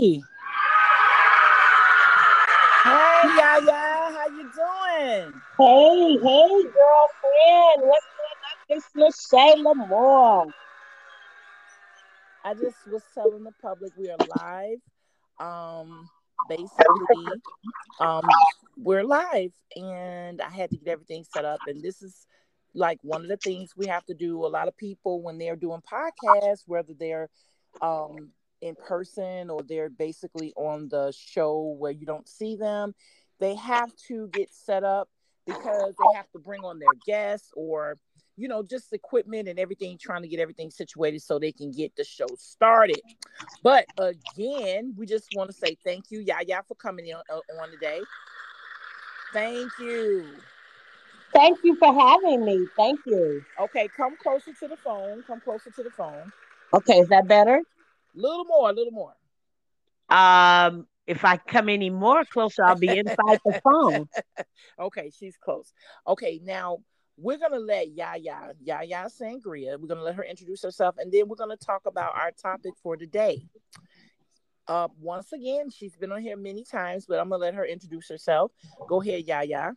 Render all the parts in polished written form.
Hey. Hey, Yaya, how you doing? Hey, hey, girlfriend. What's going up? This is Ne'Che La'Mour. I just was telling the public we are live. Basically, we're live, and I had to get everything set up. And this is like one of the things we have to do. A lot of people, when they're doing podcasts, whether they're in person or they're basically on the show where you don't see them, they have to get set up because they have to bring on their guests or, you know, just equipment and everything, trying to get everything situated so they can get the show started. But again, we just want to say thank you, Yaya, for coming in on today. Thank you. Thank you for having me. Thank you. Okay, come closer to the phone. Come closer to the phone. Okay, is that better? A little more. If I come any more closer, I'll be inside the phone. Okay, she's close. Okay, now we're going to let Yaya Sangria, we're going to let her introduce herself, and then we're going to talk about our topic for today. Once again, she's been on here many times, but I'm going to let her introduce herself. Go ahead, Yaya.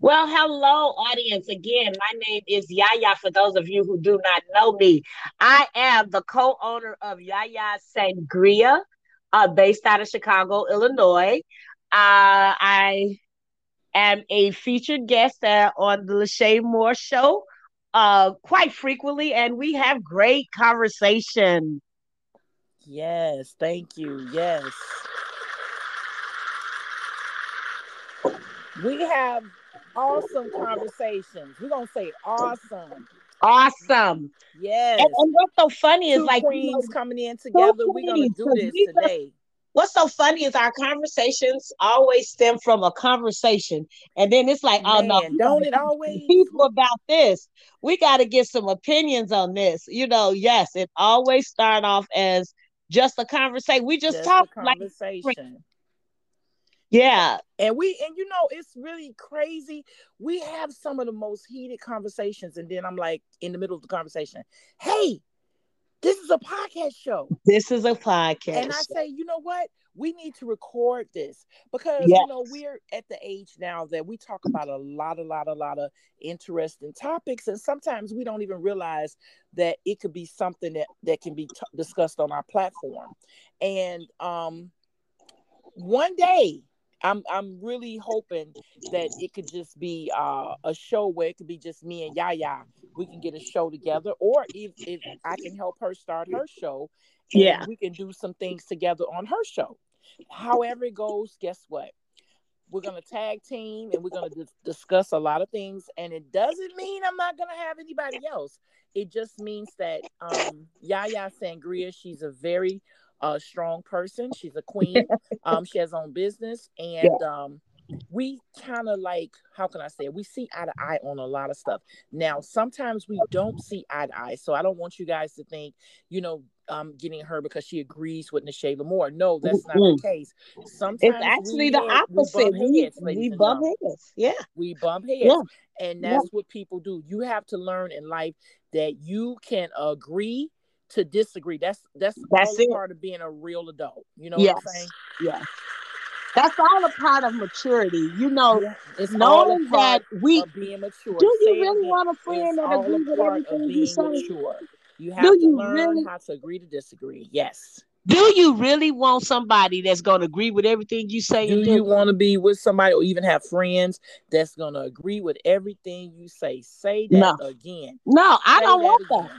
Well, hello, audience. Again, my name is Yaya, for those of you who do not know me. I am the co-owner of Yaya Sangria, based out of Chicago, Illinois. I am a featured guest on the Ne'Che La'Mour show quite frequently, and we have great conversation. Yes, thank you. Yes. We have awesome conversations. We're going to say awesome. Awesome. Yes. And what's so funny is like queens coming in together. We're going to do this today. What's so funny is our conversations always stem from a conversation. And then it's like, oh, man, no, don't it always? People about this. We got to get some opinions on this. You know, yes, it always starts off as just a conversation. We just talk like conversation. Yeah. And you know, it's really crazy. We have some of the most heated conversations. And then I'm like in the middle of the conversation, hey, this is a podcast show. This is a podcast. And I say, you know what? We need to record this because, yes, you know, we're at the age now that we talk about a lot of interesting topics. And sometimes we don't even realize that it could be something that can be discussed on our platform. And one day, I'm really hoping that it could just be a show where it could be just me and Yaya. We can get a show together, or if I can help her start her show, yeah, we can do some things together on her show. However it goes, guess what? We're going to tag team and we're going to discuss a lot of things. And it doesn't mean I'm not going to have anybody else. It just means that Yaya Sangria, she's a very strong person. She's a queen. She has her own business, and we kind of like, how can I say it? We see eye to eye on a lot of stuff. Now, sometimes we don't see eye to eye, so I don't want you guys to think, you know, getting her because she agrees with Ne'Che La'Mour. No, that's not the case. Sometimes it's actually the opposite. We bump heads. Yeah. We bump heads. Yeah. And that's what people do. You have to learn in life that you can agree to disagree. That's all part of being a real adult. You know what I'm saying? Yeah. That's all a part of maturity. You know, it's knowing that we being mature. Do you really want a friend that agrees with everything you say? You have to learn how to agree to disagree. Yes. Do you really want somebody that's going to agree with everything you say? Do you want to be with somebody or even have friends that's going to agree with everything you say? Say that again. No, I don't want that.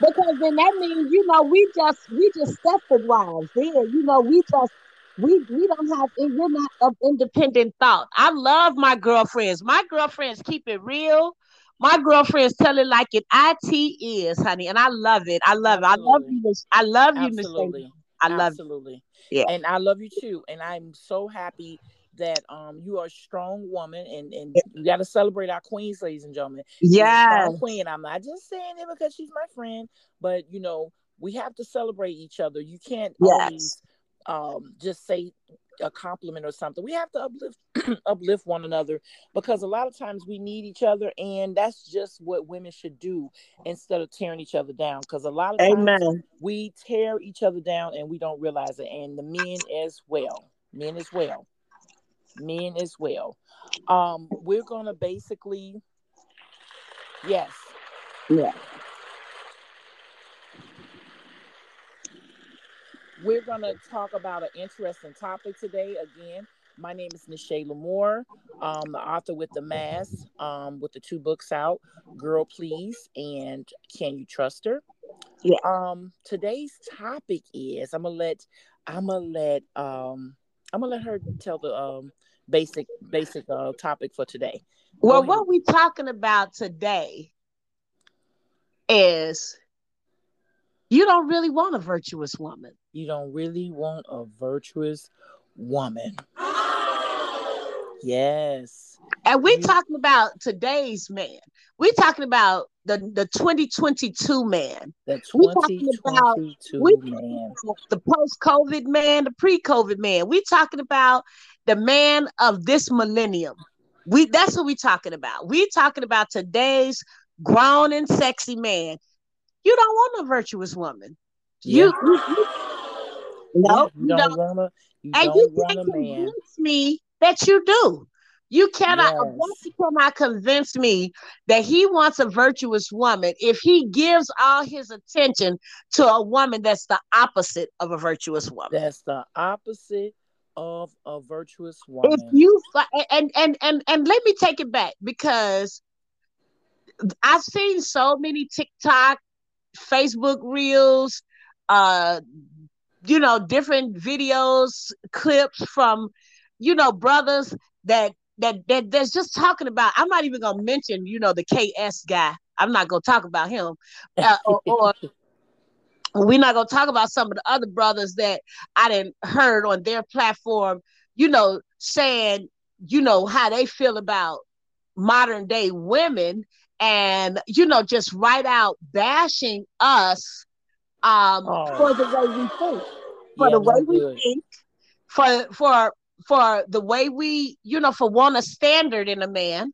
Because then that means, you know, we just separate wives there. You know, we don't have, we're not of independent thought. I love my girlfriends. My girlfriends keep it real. My girlfriends tell it like it is, honey. And I love it. I love it. I love you, Miss. I love you. Yeah. And I love you too. And I'm so happy that you are a strong woman, and you got to celebrate our queens, ladies and gentlemen. Yeah, queen. I'm not just saying it because she's my friend, but you know, we have to celebrate each other. You can't always just say a compliment or something. We have to uplift uplift one another, because a lot of times we need each other, and that's just what women should do instead of tearing each other down, because a lot of times we tear each other down and we don't realize it, and the men as well. We're going to basically, we're going to talk about an interesting topic today. Again, my name is Ne'Che La'Mour, the author with The Mask, with the 2 books out, Girl Please and Can You Trust Her? Yeah. Today's topic is, I'm gonna let her tell the basic topic for today. Well, what we're talking about today is, you don't really want a virtuous woman. You don't really want a virtuous woman. Yes. And we're talking about today's man. We're talking about the 2022 man. The 2022 man. The post-COVID man, the pre-COVID man. We're talking about the man of this millennium. That's what we're talking about. We're talking about today's grown and sexy man. You don't want a virtuous woman. Yeah. You don't convince me that you do. You cannot, convince me that he wants a virtuous woman if he gives all his attention to a woman that's the opposite of a virtuous woman. That's the opposite of a virtuous woman. If you and let me take it back, because I've seen so many TikTok, Facebook reels, different videos, clips from, brothers that that's just talking about. I'm not even gonna mention, the KS guy. I'm not gonna talk about him, or we're not gonna talk about some of the other brothers that I didn't heard on their platform, saying, how they feel about modern day women, and just right out bashing us for the way we think, for the way we for want a standard in a man,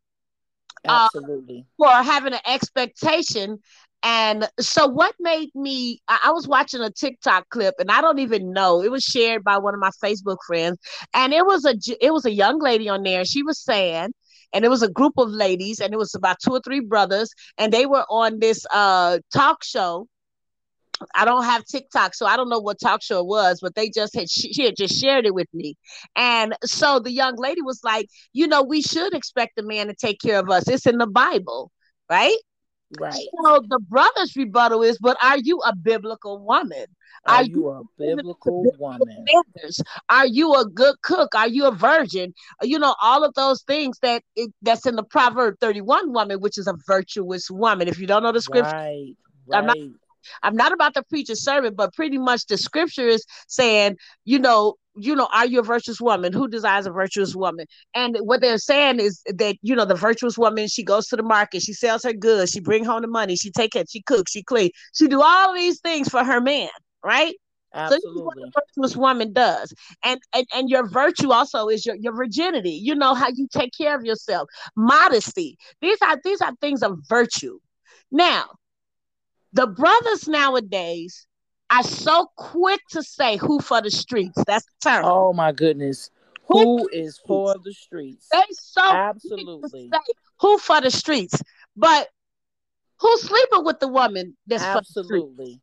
absolutely, for having an expectation. And so what made me, I was watching a TikTok clip, and I don't even know, it was shared by one of my Facebook friends, and it was a young lady on there, and she was saying, and it was a group of ladies, and it was about 2 or 3 brothers, and they were on this talk show. I don't have TikTok, so I don't know what talk show it was, but they just had she had just shared it with me. And so the young lady was like, we should expect a man to take care of us. It's in the Bible, right? Right. So the brother's rebuttal is, but are you a biblical woman? Are you a biblical woman? Are you a good cook? Are you a virgin? All of those things that's in the Proverb 31 woman, which is a virtuous woman. If you don't know the scripture, right. I'm not about to preach a sermon, but pretty much the scripture is saying, are you a virtuous woman? Who desires a virtuous woman? And what they're saying is that, the virtuous woman, she goes to the market, she sells her goods, she bring home the money, she take care, she cooks, she clean, she do all these things for her man, right? Absolutely. So this is what a virtuous woman does. And your virtue also is your virginity, how you take care of yourself, modesty. These are things of virtue. Now, the brothers nowadays are so quick to say who for the streets. That's the term. Oh, my goodness. Who is for the streets? They so absolutely quick to say who for the streets. But who's sleeping with the woman that's absolutely for the streets?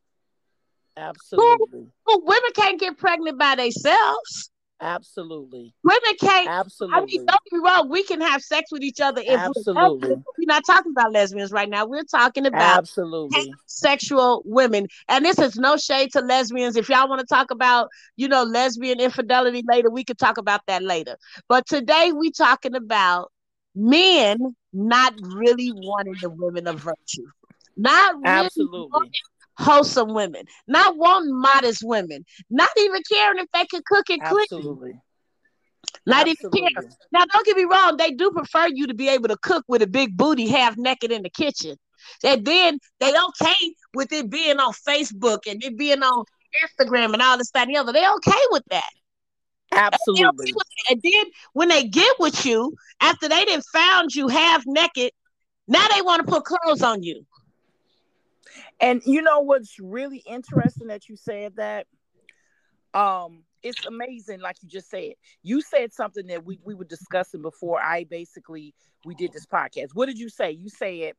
Absolutely. Women can't get pregnant by themselves. Absolutely. Women can't. Absolutely. I mean, don't be wrong. We can have sex with each other. If absolutely. We're not talking about lesbians right now. We're talking about absolutely sexual women. And this is no shade to lesbians. If y'all want to talk about, lesbian infidelity later, we could talk about that later. But today we're talking about men not really wanting the women of virtue. Not really absolutely wholesome women, not wanting modest women, not even caring if they can cook and clean. Absolutely. Not absolutely even caring. Now, don't get me wrong, they do prefer you to be able to cook with a big booty half naked in the kitchen. And then they okay with it being on Facebook and it being on Instagram and all this, that, and the other. They okay with that. Absolutely. And then when they get with you, after they done found you half naked, now they want to put clothes on you. And you know what's really interesting that you said that? It's amazing, like you just said. You said something that we were discussing before we did this podcast. What did you say? You said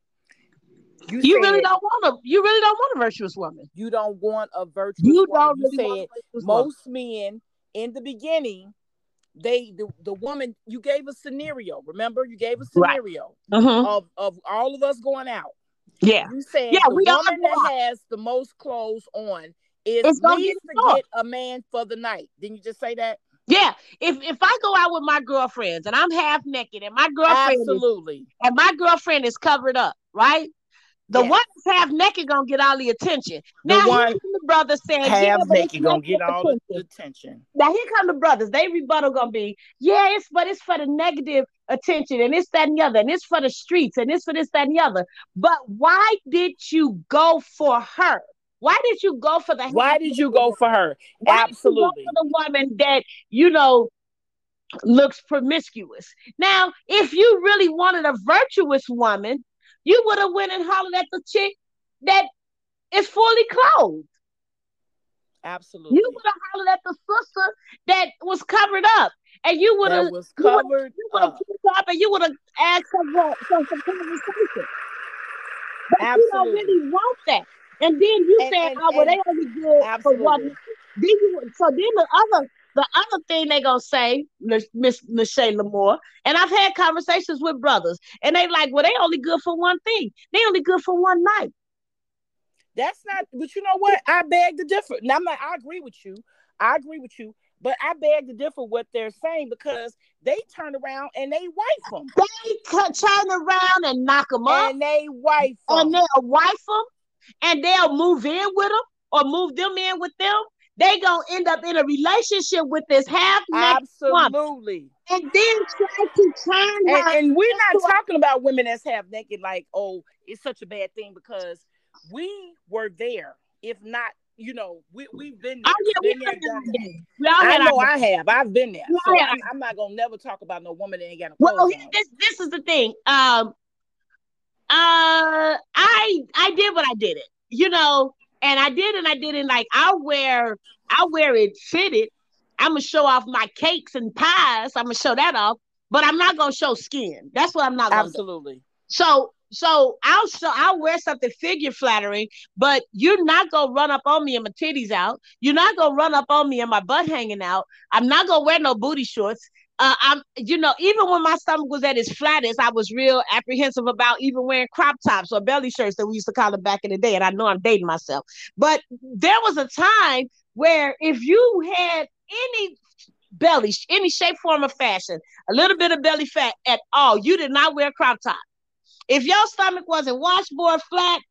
you really don't want a virtuous woman. You don't want a virtuous woman. Really you said most men in the beginning, the woman, you gave a scenario. Remember, you gave a scenario of all of us going out. Yeah. You said the woman that has the most clothes on is least to get a man for the night. Didn't you just say that? Yeah. If I go out with my girlfriends and I'm half naked and my girlfriend is covered up, right? The one that's half naked gonna get all the attention. Now the brother saying half naked gonna get all the attention. Now here come the brothers. They rebuttal gonna be, but it's for the negative attention and it's that and the other and it's for the streets and it's for this, that and the other. But why did you go for her? Why did you go for the? Why did you go for her? Absolutely, for the woman that looks promiscuous. Now, if you really wanted a virtuous woman, you would have went and hollered at the chick that is fully clothed. Absolutely, you would have hollered at the sister that was covered up, and you would have covered up, and you would have asked her for some conversation. But absolutely, you don't really want that. And then they only good for one. So then the other thing they gonna say, Miss Ne'Che La'Mour, and I've had conversations with brothers, and they like, well, they only good for one thing. They only good for one night. That's not, but you know what? I beg to differ. Now, I agree with you. But I beg to differ what they're saying because they turn around and they wife them. They turn around and knock them up. And they wife them. And they'll wife them. And they'll move in with them or move them in with them. They gonna end up in a relationship with this half-naked woman. And then try to turn her. And we're not talking about women that's half-naked like, oh, it's such a bad thing because we were there. If not, we've been there. I know I have. I've been there. So I'm not gonna never talk about no woman that ain't got a clothes on. This is the thing. I did what I did it, and I did it like I'll wear it fitted. I'm gonna show off my cakes and pies. I'm gonna show that off, but I'm not gonna show skin. That's what I'm not gonna do. So I'll wear something figure flattering, but you're not gonna run up on me and my titties out. You're not gonna run up on me and my butt hanging out. I'm not gonna wear no booty shorts. Even when my stomach was at its flattest, I was real apprehensive about even wearing crop tops or belly shirts that we used to call them back in the day. And I know I'm dating myself, but there was a time where if you had any belly, any shape, form, or fashion, a little bit of belly fat at all, you did not wear crop top. If your stomach wasn't washboard flat,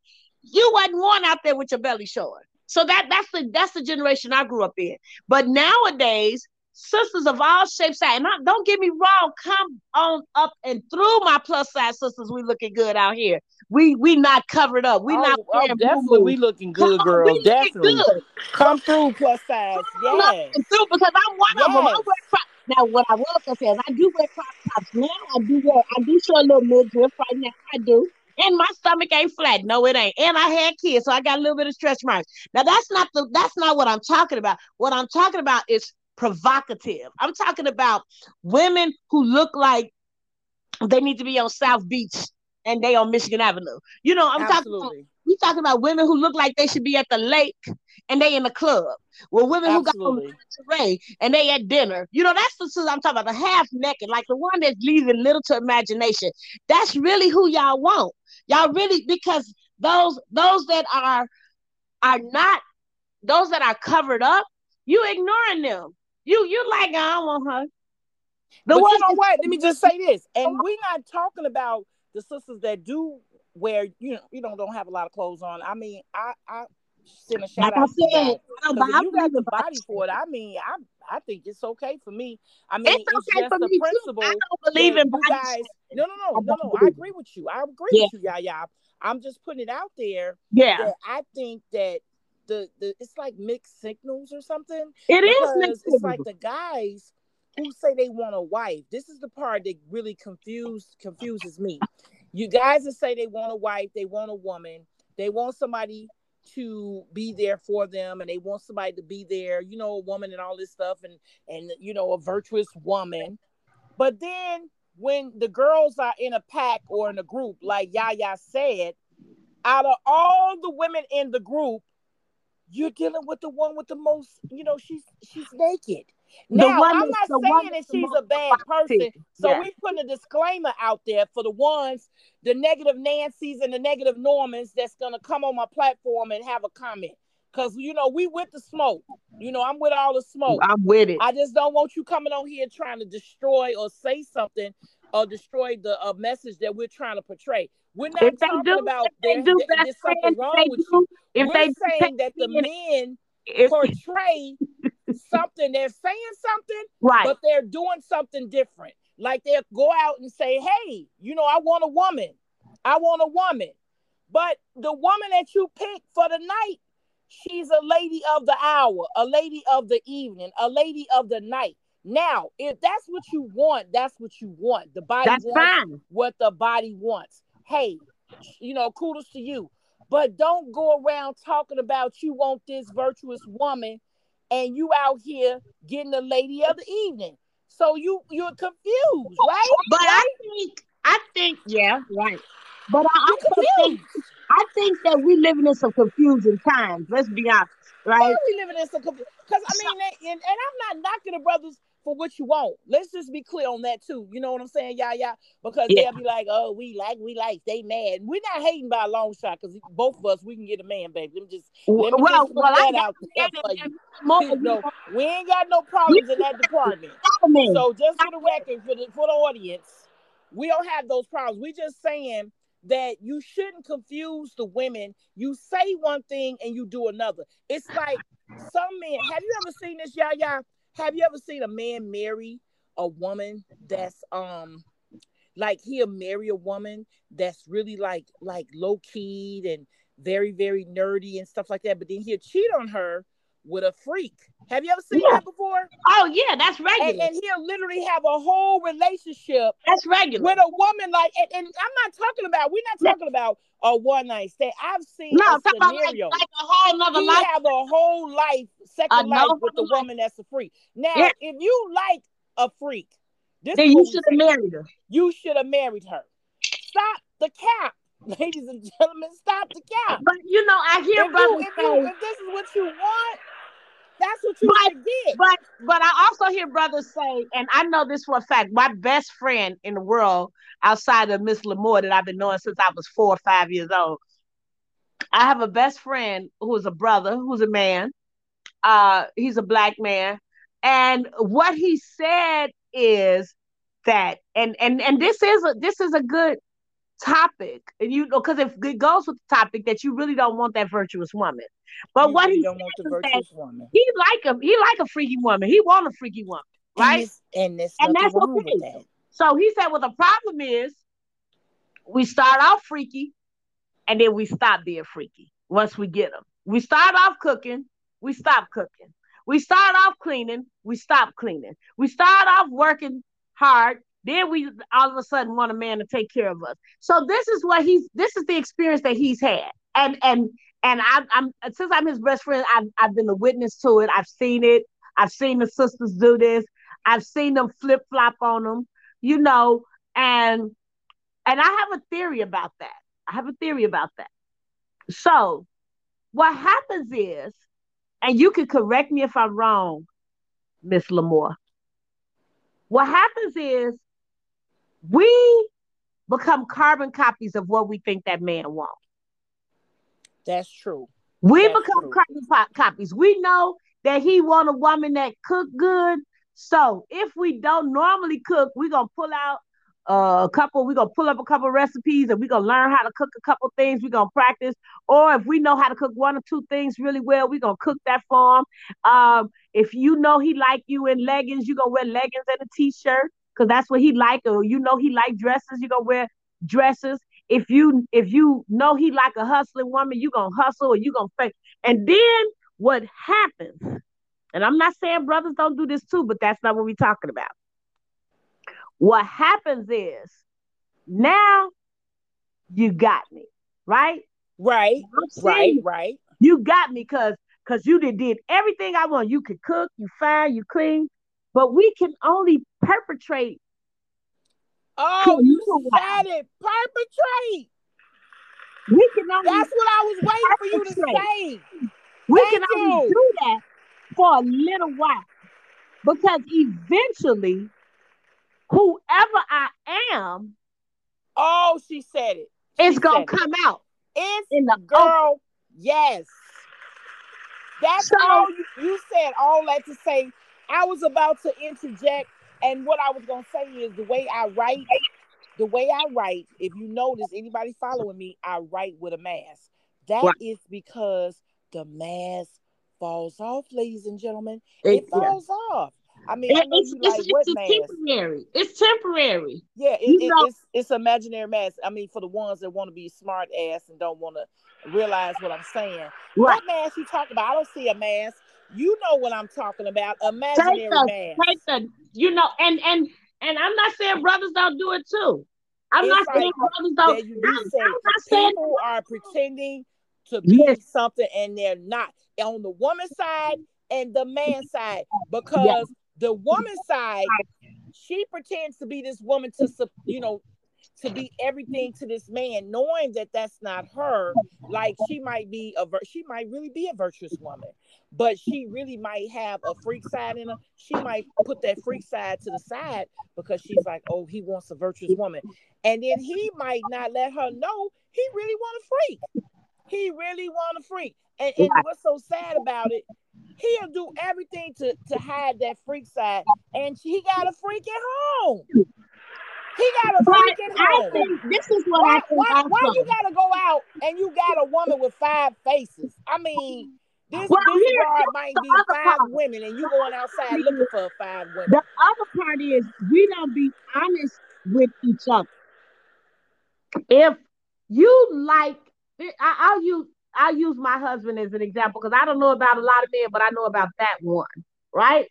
you wasn't worn out there with your belly showing. So that's the generation I grew up in. But nowadays, sisters of all shapes, don't get me wrong, come on up and through my plus size sisters, we looking good out here. We not covered up. We definitely we looking good, girl. We definitely good. Come through plus size. Yes. Through because I'm one of them. I wear now what I was gonna say is I do wear crop tops now. I do show a little midriff right now. I do. And my stomach ain't flat. No, it ain't. And I had kids, so I got a little bit of stretch marks. Now that's not what I'm talking about. What I'm talking about is provocative. I'm talking about women who look like they need to be on South Beach and they on Michigan Avenue. We're talking about women who look like they should be at the lake and they in the club. Well, women who got on lingerie and they at dinner. That's the I'm talking about, the half naked, like the one that's leaving little to imagination. That's really who y'all want. Y'all really, because those that are not, those that are covered up, you ignoring them. You like, I don't want her. But you know what? Let me just say this. And we're not talking about the sisters that do wear, don't have a lot of clothes on. I mean, I send a shout out to that. You got the body for it. I mean, I think it's okay for me. I mean, it's okay just for me principle. Too. I don't believe in body guys. No. I agree with you. I agree with you, Yaya. I'm just putting it out there. Yeah. That I think that the it's like mixed signals or something. It is mixed signals. It's like the guys who say they want a wife. This is the part that really confuses me. You guys that say they want a wife, they want a woman, they want somebody to be there for them, and they want somebody to be there, you know, a woman and all this stuff, and you know, a virtuous woman. But then when the girls are in a pack or in a group, like Yaya said, out of all the women in the group, you're dealing with the one with the most, you know, she's naked. Now, I'm not saying that she's a bad person, so we're putting a disclaimer out there for the ones, the negative Nancys and the negative Normans that's going to come on my platform and have a comment. Because, you know, we with the smoke. You know, I'm with all the smoke. I'm with it. I just don't want you coming on here trying to destroy or say something or destroy the message that we're trying to portray. We're not talking about there's something wrong with you. We're saying that the men portray something. They're saying something, right, but they're doing something different. Like they'll go out and say, hey, you know, I want a woman. I want a woman. But the woman that you pick for the night, she's a lady of the hour, a lady of the evening, a lady of the night. Now, if that's what you want, that's what you want. The body wants what the body wants. Hey, you know, kudos to you. But don't go around talking about you want this virtuous woman and you out here getting the lady of the evening. So you're confused, right? But right? I think, yeah, right. But I think that we living in some confusing times. Let's be honest, right? Why are we living in some confusion? Because I mean, and I'm not knocking the brothers for what you want. Let's just be clear on that too. You know what I'm saying, Yaya? Because they'll be like, oh, we like, they mad. We're not hating by a long shot because both of us, we can get a man, baby. We ain't got no problems in that department. So just for the record, for the audience, we don't have those problems. We just saying that you shouldn't confuse the women. You say one thing and you do another. It's like some men. Have you ever seen this, Yaya? Have you ever seen a man marry a woman that's like he'll marry a woman that's really like low-keyed and very, very nerdy and stuff like that, but then he'll cheat on her with a freak? Have you ever seen that before? Oh yeah, that's regular. And he'll literally have a whole relationship. That's regular with a woman like. And I'm not talking about. We're not talking about a one night stand. I've seen a scenario. Like a whole other life. Have a whole life, second life with the woman that's a freak. Now, if you like a freak, then you should have married her. You should have married her. Stop the cap. Ladies and gentlemen, stop the cap. But you know, I hear if this is what you want, that's what you should get. But I also hear brothers say, and I know this for a fact, my best friend in the world outside of Miss La'Mour that I've been knowing since I was 4 or 5 years old. I have a best friend who's a brother, who's a man. He's a black man. And what he said is that, and this is a good topic, and you know, because if it goes with the topic that you really don't want that virtuous woman, but you what really he don't want the virtuous woman. He like a freaky woman. He want a freaky woman, right? And that's okay. With that. So he said, well, the problem is we start off freaky, and then we stop being freaky once we get them. We start off cooking, we stop cooking. We start off cleaning, we stop cleaning. We start off working hard. Then we all of a sudden want a man to take care of us. So this is the experience that he's had. And since I'm his best friend, I've been a witness to it. I've seen it. I've seen the sisters do this. I've seen them flip flop on them, you know, and I have a theory about that. So what happens is, and you can correct me if I'm wrong, Miss La'Mour, what happens is we become carbon copies of what we think that man wants. That's true. Carbon copies. We know that he wants a woman that cook good. So if we don't normally cook, we're going to pull up a couple recipes, and we're going to learn how to cook a couple things. We're going to practice. Or if we know how to cook one or two things really well, we're going to cook that for him. If you know he like you in leggings, you're going to wear leggings and a t-shirt because that's what he like. Or you know he like dresses, you're going to wear dresses. If you know he like a hustling woman, you gonna hustle or you gonna fake. And then what happens? And I'm not saying brothers don't do this too, but that's not what we're talking about. What happens is, now you got me, right? Right. You got me because you did everything I want. You could cook, you fine, you clean, but we can only perpetrate. Oh, you said it. Perpetrate. We can only. That's what I was waiting for you to say. We can only do that for a little while, because eventually, whoever I am, oh, she said it. It's gonna come out. It's in the girl. Yes, that's all you said. All that to say, I was about to interject, and what I was gonna say is the way I write. If you notice, anybody following me, I write with a mask. That is because the mask falls off, ladies and gentlemen. It falls off. I mean, I know you like what mask? Temporary. It's temporary. Yeah, it's imaginary mask. I mean, for the ones that want to be smart ass and don't want to realize what I'm saying. What mask you talking about? I don't see a mask. You know what I'm talking about? Imaginary mask. You know, and I'm not saying brothers don't do it too. I'm not saying brothers don't. People are pretending to be something and they're not, on the woman's side and the man's side, because. Yeah. The woman's side, she pretends to be this woman to be everything to this man, knowing that that's not her. Like she might really be a virtuous woman, but she really might have a freak side in her. She might put that freak side to the side because she's like, oh, he wants a virtuous woman. And then he might not let her know he really want a freak. He really want a freak. And what's so sad about it, he'll do everything to hide that freak side. And he got a freak at home. I think this is what I think. Why you got to go out and you got a woman with five faces? I mean, this yard might be five women and you going outside looking for five women. The other part is we don't be honest with each other. If you like, I'll use my husband as an example because I don't know about a lot of men, but I know about that one, right?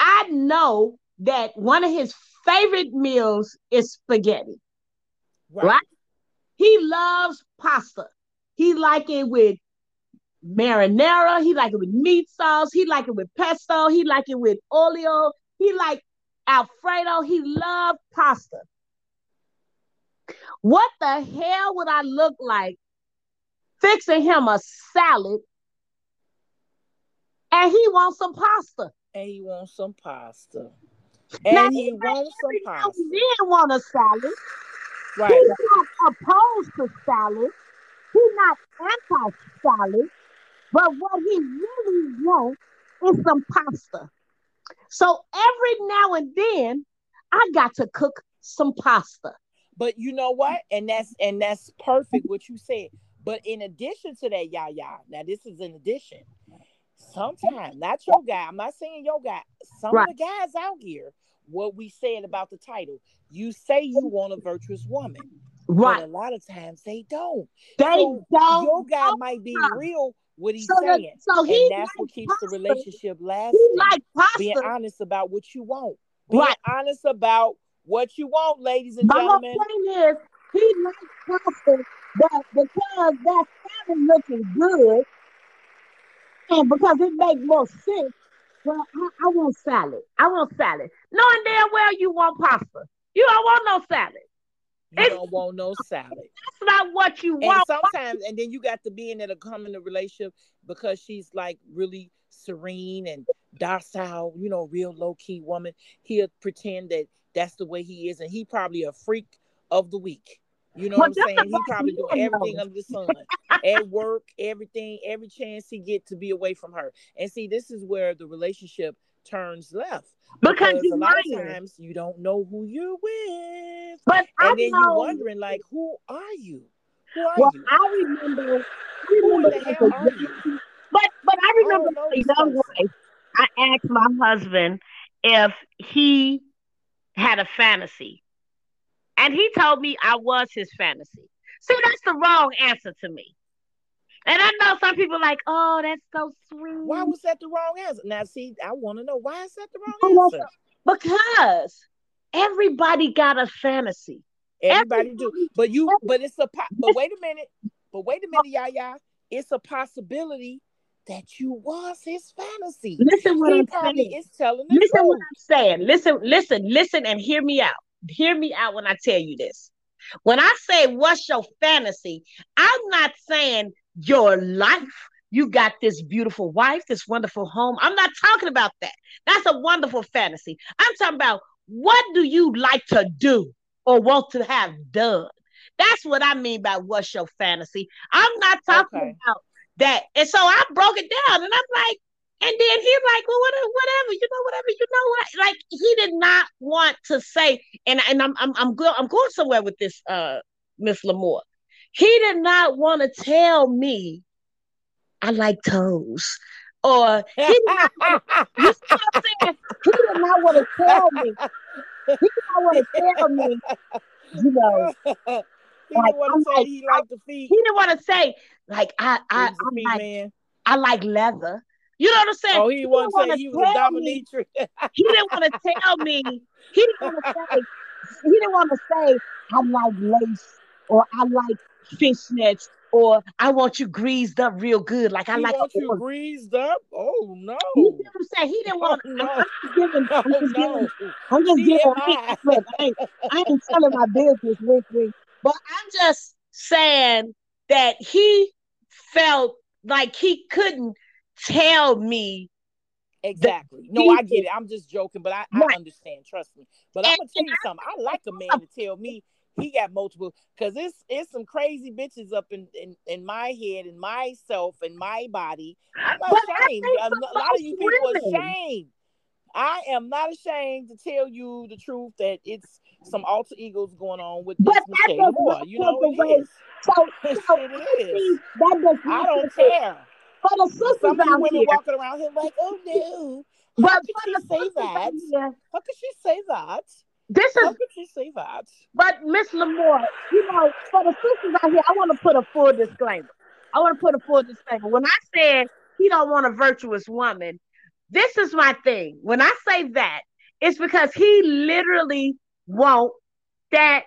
I know that one of his favorite meals is spaghetti, right? He loves pasta. He like it with marinara. He like it with meat sauce. He like it with pesto. He like it with olio. He like Alfredo. He loved pasta. What the hell would I look like fixing him a salad, and he wants some pasta. He didn't want a salad. Right. He's not opposed to salad. He's not anti-salad. But what he really wants is some pasta. So every now and then, I got to cook some pasta. But you know what? And that's perfect what you said. But in addition to that, Yaya, now this is an addition. Sometimes, not your guy, I'm not saying your guy, some of the guys out here, what we said about the title, you say you want a virtuous woman. Right. But a lot of times they don't. They don't. Your guy might be real what he's saying. That's what keeps the relationship lasting. Being honest about what you want. Being honest about what you want, ladies and gentlemen. My point is, he likes pasta. But because that salad looking good, and because it makes more sense, well, I want salad. Knowing damn well you want pasta. You don't want no salad. Don't want no salad. That's not what you want. And sometimes, and then you got to be in a common relationship because she's like really serene and docile, real low-key woman. He'll pretend that that's the way he is, and he probably a freak of the week. You know what I'm saying? He probably doing everything under the sun. At work, everything, every chance he get to be away from her. And see, this is where the relationship turns left. Because a lot of times you don't know who you're with. But then you're wondering, like, who are you? Who are you? I remember who the hell are you? But I remember I asked my husband if he had a fantasy. And he told me I was his fantasy. See, that's the wrong answer to me. And I know some people are like, oh, that's so sweet. Why was that the wrong answer? Now, see, I want to know, why is that the wrong answer? Because everybody got a fantasy. Everybody do. But wait a minute, Yaya. It's a possibility that you was his fantasy. Listen, and hear me out. Hear me out when I tell you this. When I say what's your fantasy, I'm not saying your life. You got this beautiful wife, this wonderful home. I'm not talking about that. That's a wonderful fantasy. I'm talking about what do you like to do or want to have done? That's what I mean by what's your fantasy. I'm not talking about that. And so I broke it down and I'm like, and then he's like, well, whatever, you know, like he did not want to say, and I'm going somewhere with this, Miss La'Mour. He did not want to tell me I like toes. Or he did not want to tell me. He did not want to tell me, you know. He didn't want to say, like, I like leather. You know what I'm saying? Oh, he won't say he was a dominatrix. He didn't want to tell me. He didn't want to say I like lace or I like fishnets or I want you greased up real good. Like I want you greased up. Oh no! You know what I'm saying? He didn't want. I'm just giving. I ain't telling my business with me, but I'm just saying that he felt like he couldn't tell me exactly. No, I get it. I'm just joking, but I understand. Trust me. But I'm gonna tell you something. I like a man to tell me he got multiple, because it's some crazy bitches up in my head and myself and my body. I'm not ashamed. A lot of you people are ashamed. I am not ashamed to tell you the truth that it's some alter egos going on with this Ne'Che La'Mour. You know it is. So it is. I don't care. For the sisters out here walking around here like, oh no, how could she say that? How could she say that? But Miss La'Mour, you know, for the sisters out here, I want to put a full disclaimer. When I said he don't want a virtuous woman, this is my thing. When I say that, it's because he literally wants the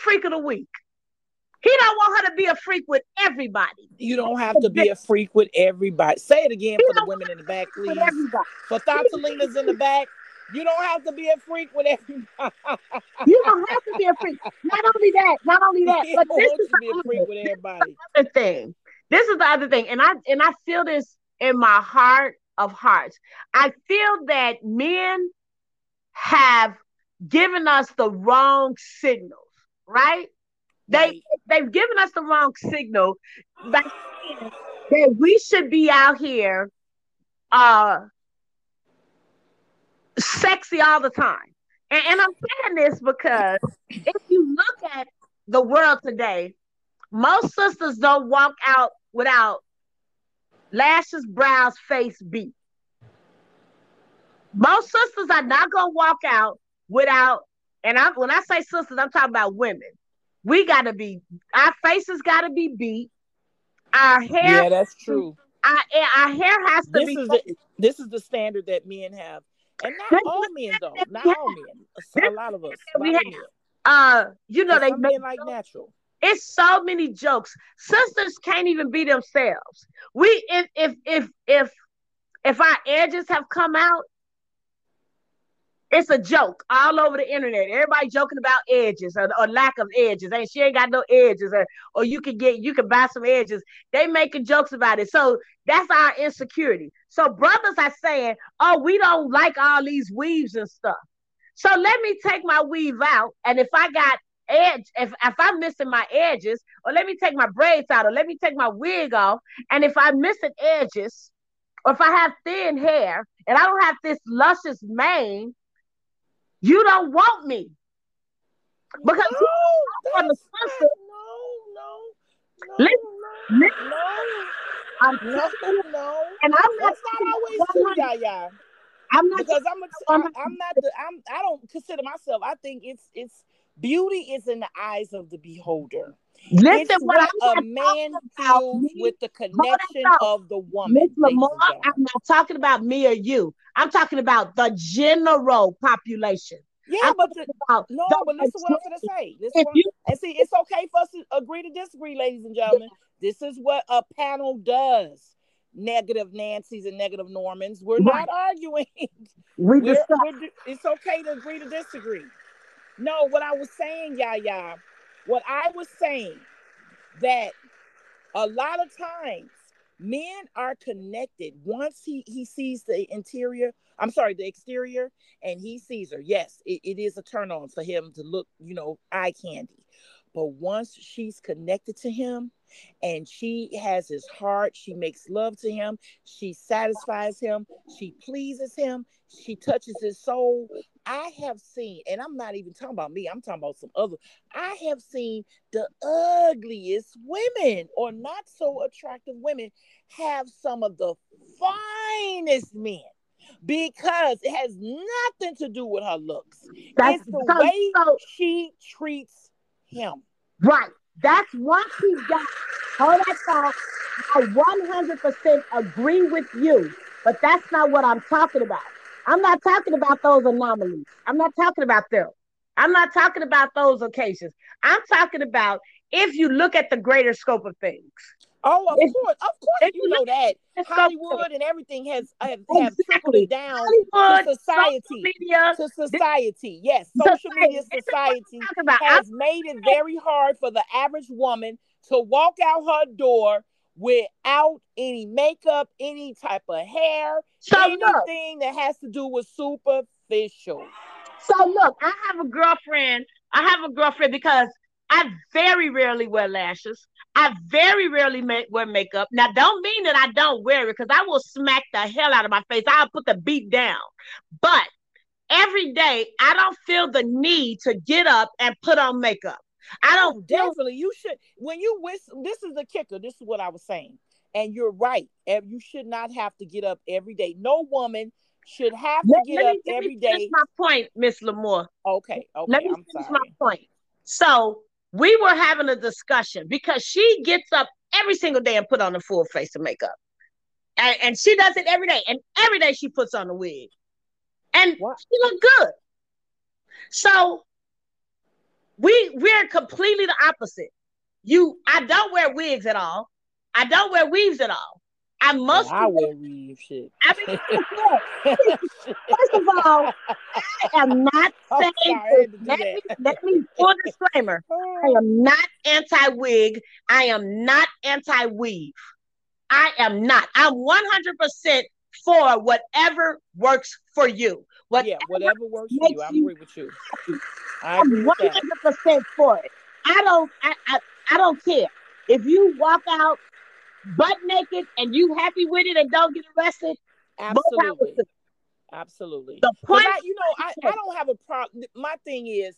freak of the week. He don't want her to be a freak with everybody. You don't have to be a freak with everybody. Say it again for the women in the back, please. For Thoughtsalina's in the back, you don't have to be a freak with everybody. You don't have to be a freak. Not only that, but this is the other thing. And I feel this in my heart of hearts. I feel that men have given us the wrong signals, right? They've given us the wrong signal that we should be out here sexy all the time. And I'm saying this because if you look at the world today, most sisters don't walk out without lashes, brows, face beat. Most sisters are not going to walk out without, when I say sisters, I'm talking about women. We gotta be. Our faces gotta be beat. Our hair. Yeah, that's true. Our hair has to be. This is the standard that men have, and not all men though. Not all men. A lot of us. We have. You know they make like natural. It's so many jokes. Sisters can't even be themselves. We if our edges have come out, it's a joke all over the internet. Everybody joking about edges or lack of edges. Ain't she ain't got no edges, or you can buy some edges. They making jokes about it. So that's our insecurity. So brothers are saying, oh, we don't like all these weaves and stuff. So let me take my weave out, and if I got edge, if I'm missing my edges, or let me take my braids out, or let me take my wig off, and if I'm missing edges, or if I have thin hair and I don't have this luscious mane. You don't want me. Because no. And I'm not always because I don't consider myself. I think it's Beauty is in the eyes of the beholder. Listen, it's what a man feels with the connection of the woman. Ms. Lamar, I'm not talking about me or you. I'm talking about the general population. Yeah, but listen to what I'm going to say. And see, it's okay for us to agree to disagree, ladies and gentlemen. This is what a panel does. Negative Nancys and negative Normans. We're not arguing. It's okay to agree to disagree. No, what I was saying, Yaya, that a lot of times men are connected. Once he sees the exterior, and he sees her. Yes, it is a turn on for him to look, eye candy. But once she's connected to him and she has his heart, she makes love to him, she satisfies him, she pleases him, she touches his soul. I have seen, and I'm not even talking about me, I'm talking about some other. I have seen the ugliest women or not so attractive women have some of the finest men, because it has nothing to do with her looks. That's the way she treats him. Right. That's once she got her. That thought, I 100% agree with you, but that's not what I'm talking about. I'm not talking about those anomalies. I'm not talking about them. I'm not talking about those occasions. I'm talking about if you look at the greater scope of things. Oh, of course, you know that Hollywood and everything have trickled it down to society. Social media has made it very hard for the average woman to walk out her door without any makeup, any type of hair, anything that has to do with superficial. So look, I have a girlfriend because I very rarely wear lashes. I very rarely wear makeup. Now, don't mean that I don't wear it, because I will smack the hell out of my face. I'll put the beat down. But every day, I don't feel the need to get up and put on makeup. I don't definitely. You should. When you whistle, this is the kicker. This is what I was saying. And you're right. You should not have to get up every day. No woman should have to get up every day. Let me finish my point, Ms. La'Mour. Okay. Let me finish my point. So we were having a discussion because she gets up every single day and put on a full face of makeup. And she does it every day. And every day she puts on a wig. And she look good. So we're completely the opposite. I don't wear wigs at all. I don't wear weaves at all. I wear weave shit. First of all, I am not saying. Let me full disclaimer. I am not anti-wig. I am not anti-weave. I am not. I'm 100% for whatever works for you. Whatever works for you. I agree with you. I'm 100% for it. I don't care if you walk out butt naked and you happy with it and don't get arrested. Absolutely. The point, I don't have a problem. My thing is,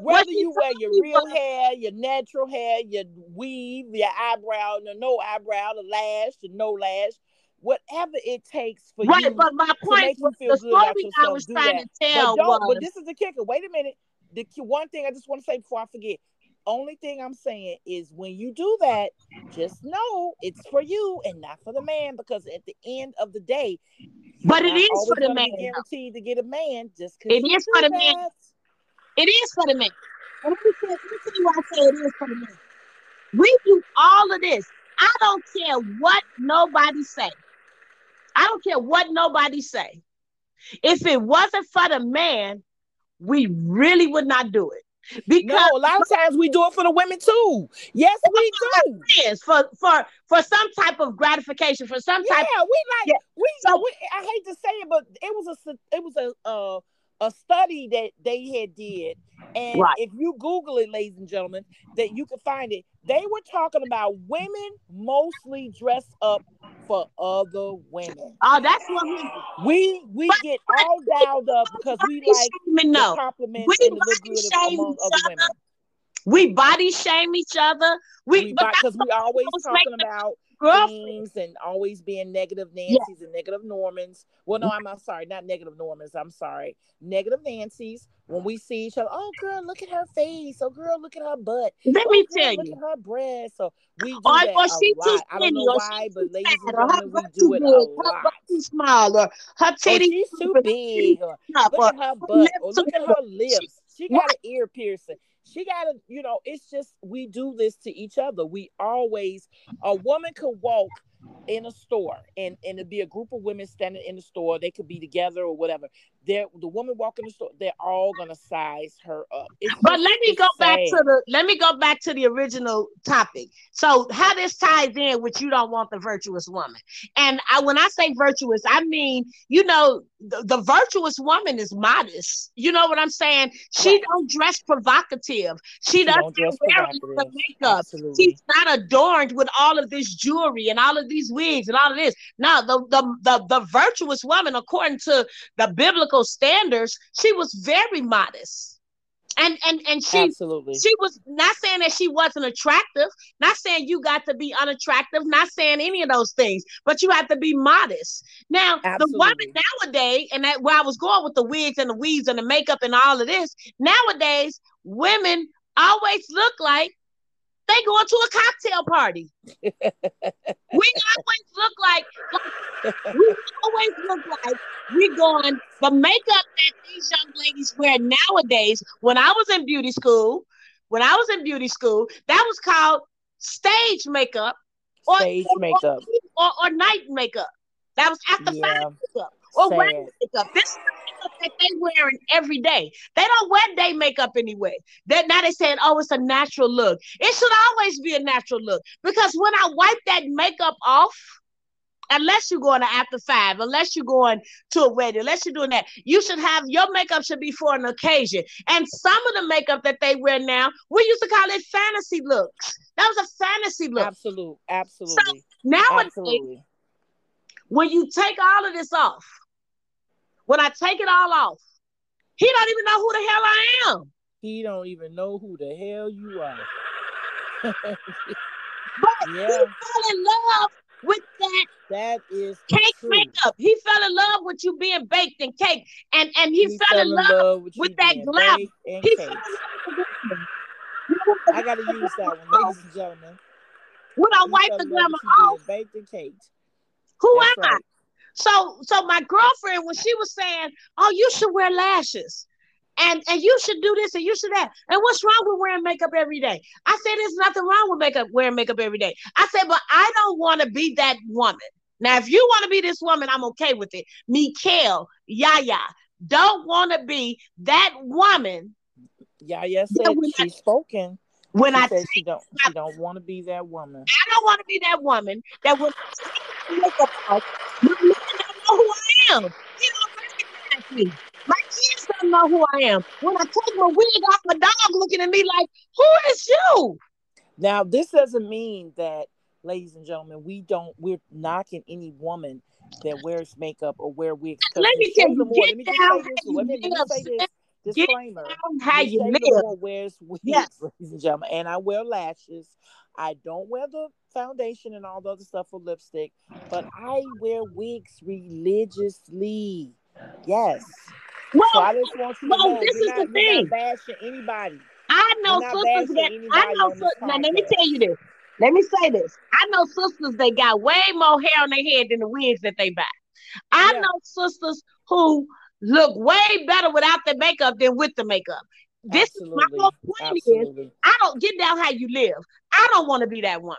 whether you wear your real hair, your natural hair, your weave, your eyebrow, no eyebrow, the lash, the no lash, whatever it takes for you. Right, but my point was the story I was trying to tell. But this is the kicker. Wait a minute. The one thing I just want to say before I forget. Only thing I'm saying is, when you do that, just know it's for you and not for the man, because at the end of the day, but it is for the man. Guaranteed to get a man just because it is for the man. It is for the man. And let me tell you why I say it is for the man. We do all of this. I don't care what nobody say. If it wasn't for the man, we really would not do it. Because a lot of times we do it for the women too. Yes, we do. For some type of gratification, for some type. Yeah, I hate to say it, but it was a study that they had did, and if you Google it, ladies and gentlemen, that you can find it. They were talking about women mostly dress up for other women. Oh, that's what we get all dialed up because we like the compliments and the good among other women. We body shame each other. Because we always talking about things and always being negative Nancy's and negative Normans. Well, no, I'm sorry, not negative Normans. I'm sorry. Negative Nancy's. When we see each other, oh, girl, look at her face. Oh, girl, look at her butt. Let me tell you. Look at her breasts. So we do that a lot. I don't know why, but ladies and gentlemen, we do it a lot. Her butt too small. Her titties she's too big. Look at her butt. Look at her lips. She got an ear piercing. She got to, you know, it's just, we do this to each other. We always, a woman could walk in a store and it'd be a group of women standing in the store. They could be together or whatever. The woman walking the store, they're all going to size her up. Let me go back to the original topic. So how this ties in with you don't want the virtuous woman. And when I say virtuous, I mean, you know, the virtuous woman is modest. You know what I'm saying? She don't dress provocative. She doesn't wear the makeup. Absolutely. She's not adorned with all of this jewelry and all of these wigs and all of this. Now, the virtuous woman, according to the biblical standards, she was very modest, and she was not saying that she wasn't attractive, not saying you got to be unattractive, not saying any of those things, but you have to be modest. Now, the woman nowadays, and that where I was going with the wigs and the weaves and the makeup and all of this, nowadays women always look like they going to a cocktail party. We always look like we're going. The makeup that these young ladies wear nowadays, when I was in beauty school, that was called stage makeup. Or night makeup. That was after 5 makeup. Or wedding makeup. This is the makeup that they wearing every day. They don't wear day makeup anyway. Now they saying, oh, it's a natural look. It should always be a natural look, because when I wipe that makeup off, unless you're going to after 5, unless you're going to a wedding, unless you're doing that, your makeup should be for an occasion. And some of the makeup that they wear now, we used to call it fantasy looks. That was a fantasy look. Absolutely. So nowadays, when you take all of this off, when I take it all off, he don't even know who the hell I am. He don't even know who the hell you are. But he fell in love with that. That is cake makeup. He fell in love with you being baked and cake, and he fell in love with that glamour. I gotta use that one, ladies and gentlemen. When I wipe the glamour off, baked and cake. Who am I? So my girlfriend, when she was saying, oh, you should wear lashes and you should do this and you should that. And what's wrong with wearing makeup every day? I said, there's nothing wrong with wearing makeup every day. I said, but I don't want to be that woman. Now, if you want to be this woman, I'm okay with it. Mikael, Yaya, don't want to be that woman. Yaya said she's spoken. When I said she don't want to be that woman. I don't want to be that woman that would makeup off. You don't know who I am. He don't recognize me. My kids don't know who I am. When I take my wig off, my dog looking at me like, who is you? Now, this doesn't mean that, ladies and gentlemen, we're knocking any woman that wears makeup or wear wigs. Let me just say this. Disclaimer: how you live. Wears wigs, ladies and gentlemen, and I wear lashes. I don't wear the foundation and all the other stuff for lipstick, but I wear wigs religiously. Yes. Well, so I just want you to know this is the thing. Not bashing anybody. I know sisters that now let me tell you this. Let me say this. I know sisters that got way more hair on their head than the wigs that they buy. I know sisters who look way better without the makeup than with the makeup. This is my whole point is I don't get down how you live. I don't want to be that woman.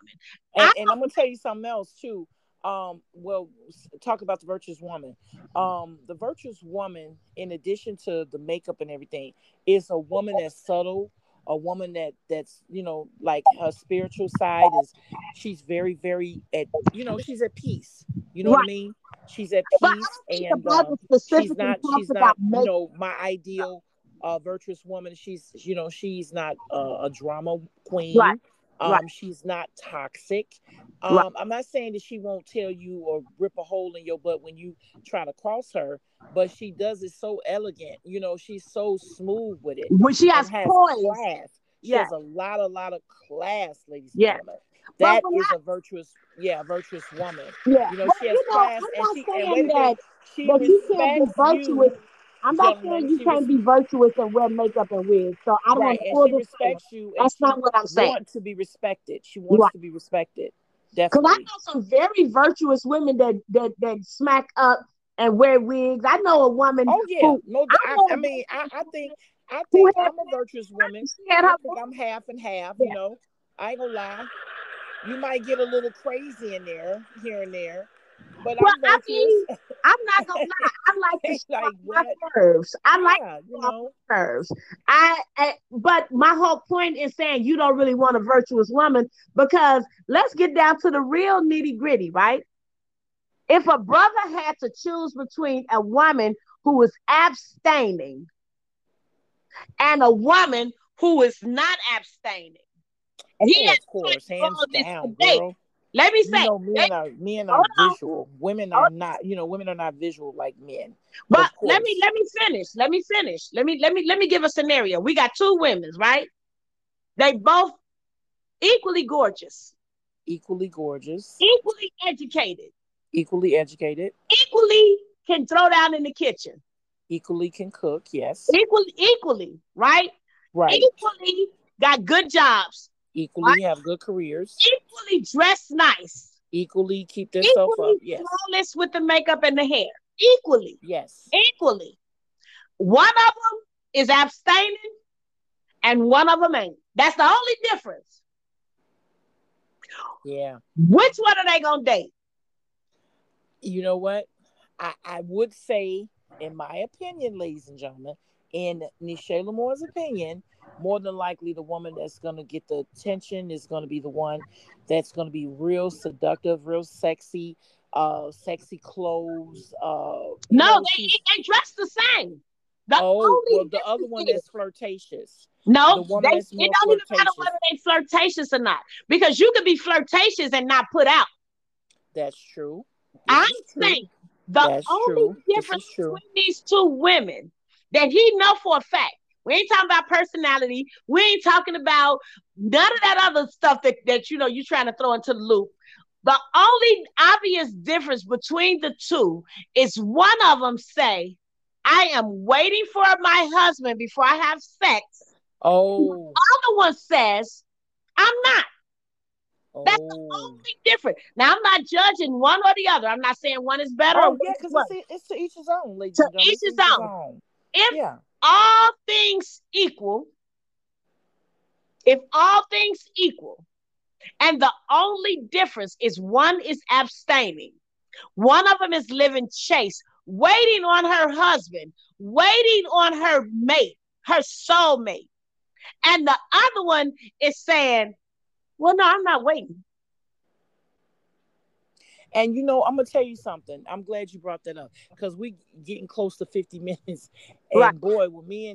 And I'm gonna tell you something else too. Talk about the virtuous woman. The virtuous woman, in addition to the makeup and everything, is a woman that's subtle, a woman that's, you know, like her spiritual side is, she's very, very at, you know, she's at peace. You know what I mean? She's at peace, and she's not, you know, my ideal virtuous woman. She's, you know, she's not a drama queen. Right. She's not toxic. I'm not saying that she won't tell you or rip a hole in your butt when you try to cross her, but she does it so elegant. You know, she's so smooth with it. When she has class. She has a lot of class, ladies and gentlemen. That is a virtuous woman. Yeah. You know, but she has class. I'm not saying you can't be virtuous. I'm not saying you can't be virtuous and wear makeup and wigs. So I don't want to respect you. That's not what I'm saying. She wants to be respected. She wants to be respected. Definitely. Because I know some very virtuous women that smack up and wear wigs. I know a woman. Oh yeah. I think I'm a virtuous woman. I think I'm half and half. Yeah. You know, I ain't gonna lie. You might get a little crazy in there, here and there. But I'm not gonna lie. I like to sharpen my curves. But my whole point is saying you don't really want a virtuous woman, because let's get down to the real nitty gritty, right? If a brother had to choose between a woman who is abstaining and a woman who is not abstaining, of course, hands down, girl. Let me say, men are visual. Women are not. You know, women are not visual like men. But let me finish. Let me give a scenario. We got two women, right? They both equally gorgeous, equally educated, equally can throw down in the kitchen, equally can cook. Yes, equally, right, equally got good jobs. Equally have good careers. Equally dress nice. Equally keep themselves up. Yes. Flawless with the makeup and the hair. Equally. Yes. Equally. One of them is abstaining and one of them ain't. That's the only difference. Yeah. Which one are they going to date? You know what? I would say, in my opinion, ladies and gentlemen, in Ne'Che La'Mour's opinion, more than likely the woman that's going to get the attention is going to be the one that's going to be real seductive, real sexy, sexy clothes. They dress the same. The other one is flirtatious. No, it don't even matter whether they're flirtatious or not, because you could be flirtatious and not put out. That's true. I think the only difference between these two women that he know for a fact. We ain't talking about personality. We ain't talking about none of that other stuff that you know you're trying to throw into the loop. The only obvious difference between the two is one of them say, I am waiting for my husband before I have sex. Oh. The other one says, I'm not. That's the only difference. Now, I'm not judging one or the other. I'm not saying one is better or one is worse. It's to each his own, ladies and gentlemen. To each his own. If all things equal, and the only difference is one is abstaining, one of them is living chaste, waiting on her husband, waiting on her mate, her soulmate, and the other one is saying, well, no, I'm not waiting. And, you know, I'm going to tell you something. I'm glad you brought that up, because we getting close to 50 minutes. And, boy, when me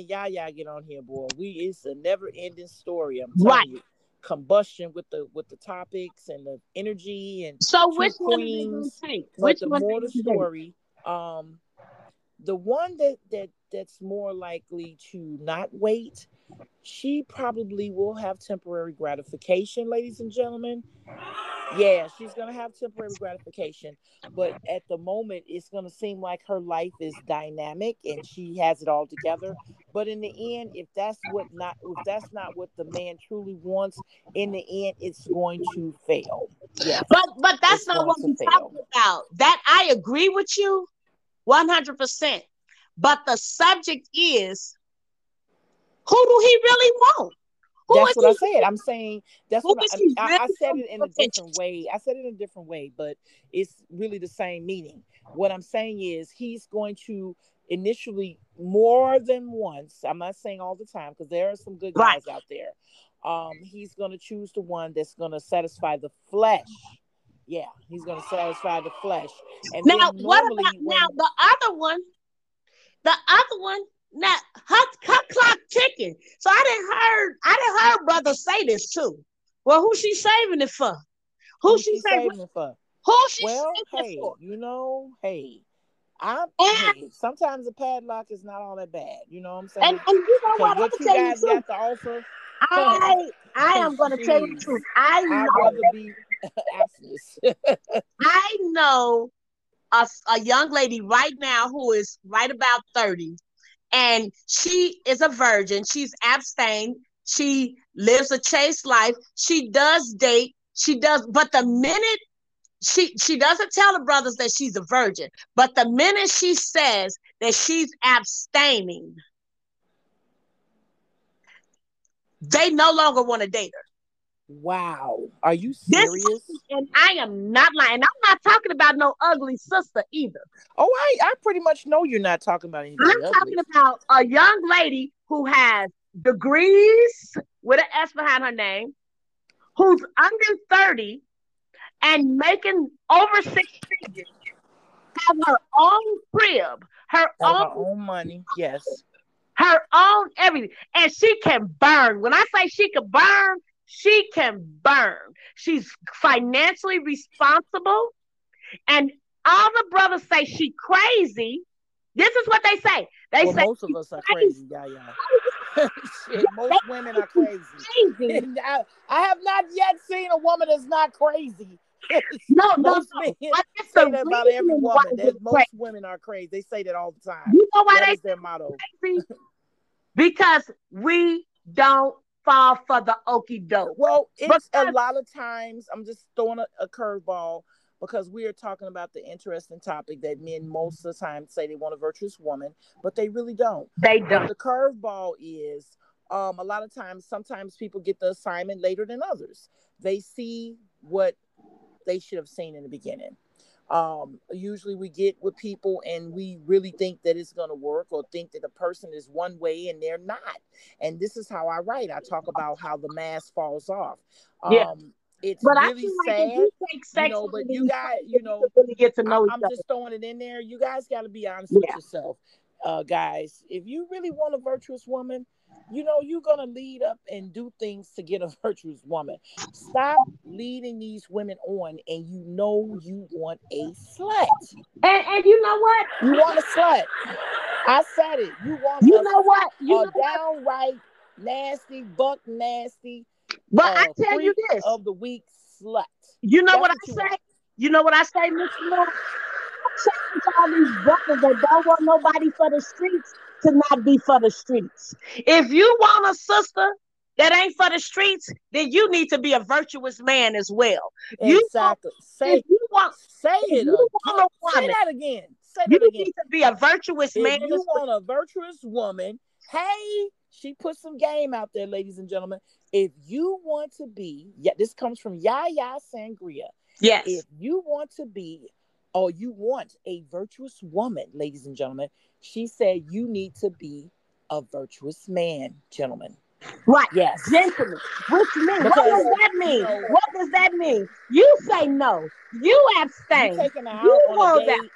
and Yaya get on here, boy, it's a never-ending story. I'm telling you. Combustion with the topics and the energy. And so which one are you going to take? Which one more the story, the one that's more likely to not wait, she probably will have temporary gratification, ladies and gentlemen. Yeah, she's going to have temporary gratification, but at the moment, it's going to seem like her life is dynamic and she has it all together. But in the end, if that's not what the man truly wants, in the end, it's going to fail. Yes, but that's not what we're talking about. That I agree with you 100%. But the subject is, who do he really want? That's what I said. I'm saying that's what I said it in a different way. I said it in a different way, but it's really the same meaning. What I'm saying is he's going to initially more than once. I'm not saying all the time, because there are some good guys out there. He's going to choose the one that's going to satisfy the flesh. Yeah, he's going to satisfy the flesh. And now, what about the other one? The other one. Now her clock ticking. So I didn't heard brother say this too. Well, who's she saving it for? Who's she saving it for? You know, sometimes a padlock is not all that bad. You know what I'm saying? And you know what I'm gonna tell you too. I am going to tell you the truth. I know. I know a young lady right now who is right about 30, and she is a virgin. She's abstained. She lives a chaste life. She does date. She does, but the minute she doesn't tell the brothers that she's a virgin, but the minute she says that she's abstaining, they no longer want to date her. Wow. Are you serious? And I am not lying. I'm not talking about no ugly sister either. Oh, I pretty much know you're not talking about anything. I'm talking about a young lady who has degrees with an S behind her name, who's under 30 and making over 6 figures, have her own crib, her own money, yes, her own everything, and she can burn. When I say she can burn, she can burn. She's financially responsible, and all the brothers say she crazy. This is what they say. They say most of us are crazy. Yeah. Shit, most women are crazy. I have not yet seen a woman that's not crazy. No. I say that about every woman. Most women are crazy. They say that all the time. You know why that is their motto? Crazy? Because we don't fall for the okie doke. Well, it's a lot of times. I'm just throwing a curveball, because we are talking about the interesting topic that men most of the time say they want a virtuous woman, but they really don't. They don't. The curveball is a lot of times, sometimes people get the assignment later than others. They see what they should have seen in the beginning. Usually we get with people and we really think that it's going to work, or think that the person is one way and they're not. And this is how I write. I talk about how the mask falls off. It's but really sad, but you guys, to get to know each other. I'm just throwing it in there. You guys got to be honest with yourself. Guys, if you really want a virtuous woman, you're going to lead up and do things to get a virtuous woman. Stop leading these women on, and you want a slut. And you know what? You want a slut. I said it. You want downright nasty, buck nasty. But I tell you this, of the week slut. You know what I say? You know what I say, Miss Moore? I challenge all these brothers that don't want nobody for the streets to not be for the streets. If you want a sister that ain't for the streets, then you need to be a virtuous man as well. Exactly. Say that again. Say that again. You need to be a virtuous man. If you want a virtuous woman, hey, she put some game out there, ladies and gentlemen. If you want to be, this comes from Yaya Sangria. Yes. If you want to be, or you want a virtuous woman, ladies and gentlemen, she said you need to be a virtuous man, gentlemen. Right. Yes. Gentlemen. Which means, what does that mean? What does that mean? You say no. You abstain. You're taking her out on a date,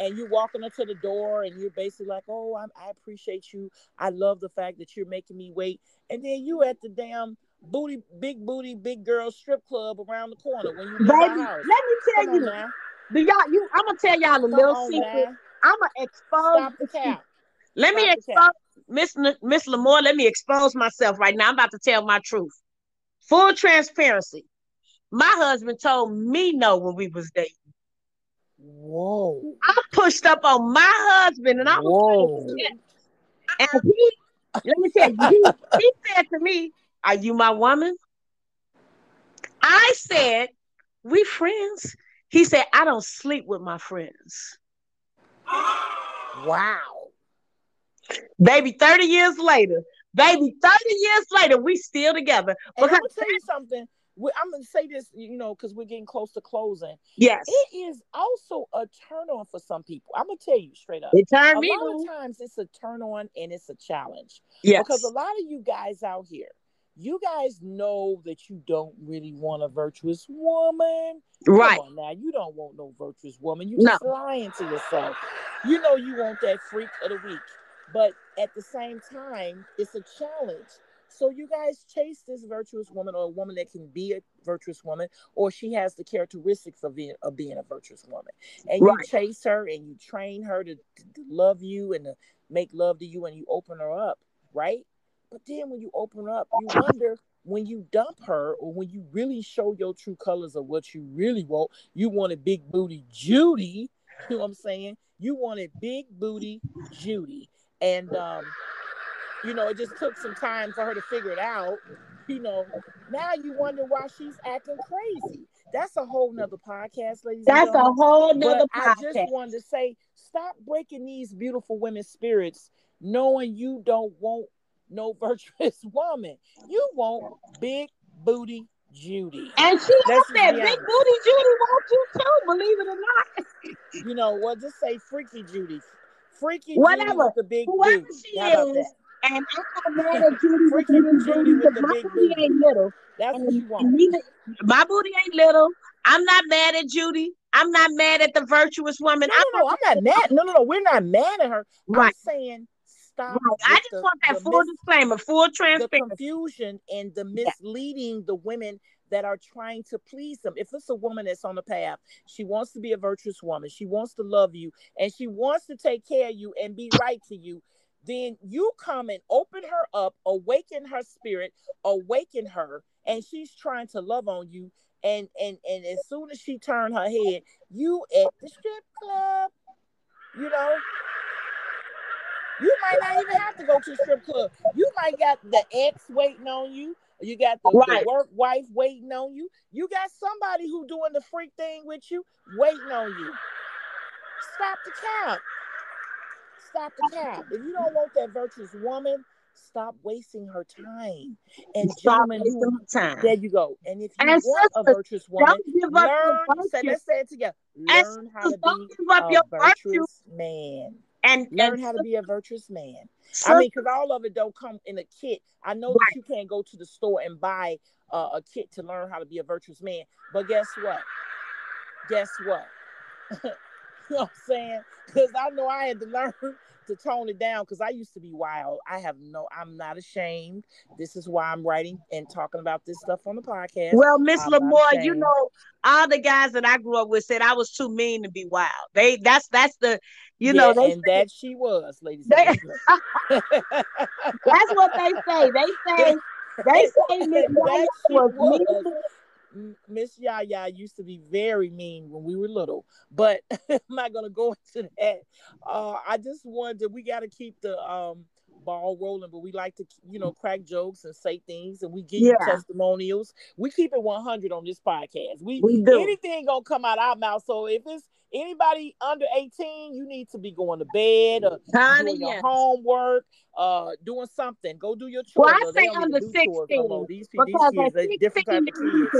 and you're walking up to the door, and you're basically like, oh, I appreciate you. I love the fact that you're making me wait. And then you at the damn big booty, big girl strip club around the corner when you leave our house. Let me tell you now. I'm gonna tell y'all a little secret. I'm gonna expose the cap. Let me expose Miss La'Mour. Let me expose myself right now. I'm about to tell my truth. Full transparency. My husband told me no when we was dating. Whoa! I pushed up on my husband, and I was like, and he, let me tell you, he said to me, "Are you my woman?" I said, "We friends." He said, "I don't sleep with my friends." Wow. Baby, 30 years later. Baby, 30 years later, we still together. Because I'm going to tell you something. I'm going to say this, because we're getting close to closing. Yes. It is also a turn-on for some people. I'm going to tell you straight up. A lot of times it's a turn-on and it's a challenge. Yes. Because a lot of you guys out here, you guys know that you don't really want a virtuous woman. Right. Come on now, you don't want no virtuous woman. You're just lying to yourself. You know you want that freak of the week. But at the same time, it's a challenge. So you guys chase this virtuous woman, or a woman that can be a virtuous woman, or she has the characteristics of being a virtuous woman. And you chase her and you train her to love you and to make love to you, and you open her up, right? But then when you open up, you wonder when you dump her or when you really show your true colors of what you really want. You wanted big booty Judy. You know what I'm saying? You wanted big booty Judy. And, you know, it just took some time for her to figure it out. You know, now you wonder why she's acting crazy. That's a whole nother podcast, ladies. That's a whole nother podcast. I just wanted to say, stop breaking these beautiful women's spirits, knowing you don't want no virtuous woman. You want big booty Judy. And she wants that big booty Judy wants you too, believe it or not. You know, well, just say freaky Judy. Freaky Judy with the big booty. Whoever she is. And I'm not mad at Judy with the big booty. Ain't little. That's what you want. My booty ain't little. I'm not mad at Judy. I'm not mad at the virtuous woman. I'm not mad. No. We're not mad at her. Right. I'm saying stop. Right. I just want that full disclaimer, full transparency. The confusion and the misleading the women that are trying to please them. If it's a woman that's on the path, she wants to be a virtuous woman. She wants to love you. And she wants to take care of you and be right to you. Then you come and open her up, awaken her spirit, awaken her, and she's trying to love on you. And as soon as she turned her head, you at the strip club, you know, you might not even have to go to the strip club. You might got the ex waiting on you. You got the work wife waiting on you. You got somebody who doing the freak thing with you, waiting on you. Stop the count. Stop the cap. If you don't want that virtuous woman, stop wasting her time. And stop wasting her time. There you go. And if you want a virtuous woman, let's say it together. Learn how to be a virtuous man. And learn how to be a virtuous man. I mean, because all of it don't come in a kit. I know that you can't go to the store and buy a kit to learn how to be a virtuous man. But guess what? Guess what? You know what I'm saying? Because I know I had to learn to tone it down because I used to be wild. I'm not ashamed. This is why I'm writing and talking about this stuff on the podcast. Well, Miss La'Mour, you know, all the guys that I grew up with said I was too mean to be wild. That's she was, ladies and gentlemen. That's what they say. They say Miss Yaya was mean. Miss Yaya used to be very mean when we were little, but I'm not going to go into that. I just wanted, we got to keep the ball rolling, but we like to, you know, crack jokes and say things, and we give you testimonials. We keep it 100 on this podcast. We do. Anything going to come out our mouth, so if it's anybody under 18, you need to be going to bed or doing your homework, doing something. Go do your chores. Well, I say under 16. No, these kids, they're different type of kids.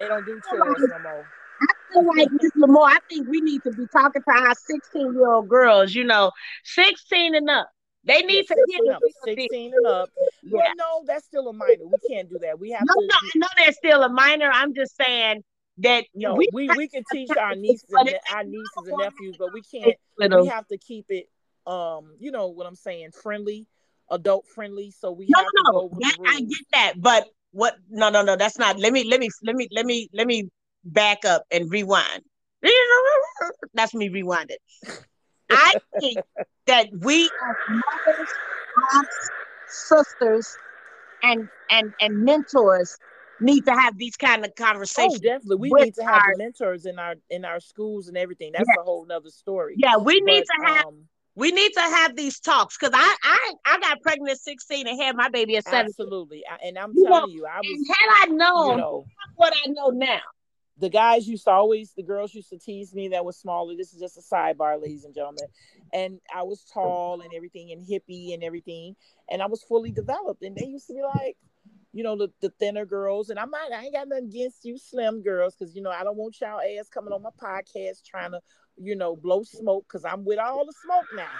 They don't do chores no more. I feel like, Ms. La'Mour, I think we need to be talking to our 16-year-old girls, you know, 16 and up. They need to get up 16 and up. Yeah. Well, no, that's still a minor. We can't do that. We have to. I know that's still a minor. I'm just saying. That we can teach our nieces and nephews, but we can't. We have to keep it, you know what I'm saying, friendly, adult friendly. So we have to go with the rules. I get that, but what? No, that's not. Let me back up and rewind. That's me rewinded. I think that we are mothers, aunts, sisters, and mentors. Need to have these kind of conversations. Oh, definitely. We need to have the mentors in our schools and everything. That's a whole nother story. Yeah, we need to have these talks because I got pregnant at 16 and had my baby at 17. Absolutely. And I'm telling you, I was, and had I known what I know now. The guys used to the girls used to tease me that was smaller. This is just a sidebar, ladies and gentlemen. And I was tall and everything and hippie and everything. And I was fully developed. And they used to be like, you know, the thinner girls, and I ain't got nothing against you slim girls, because, you know, I don't want y'all ass coming on my podcast trying to, you know, blow smoke, because I'm with all the smoke now.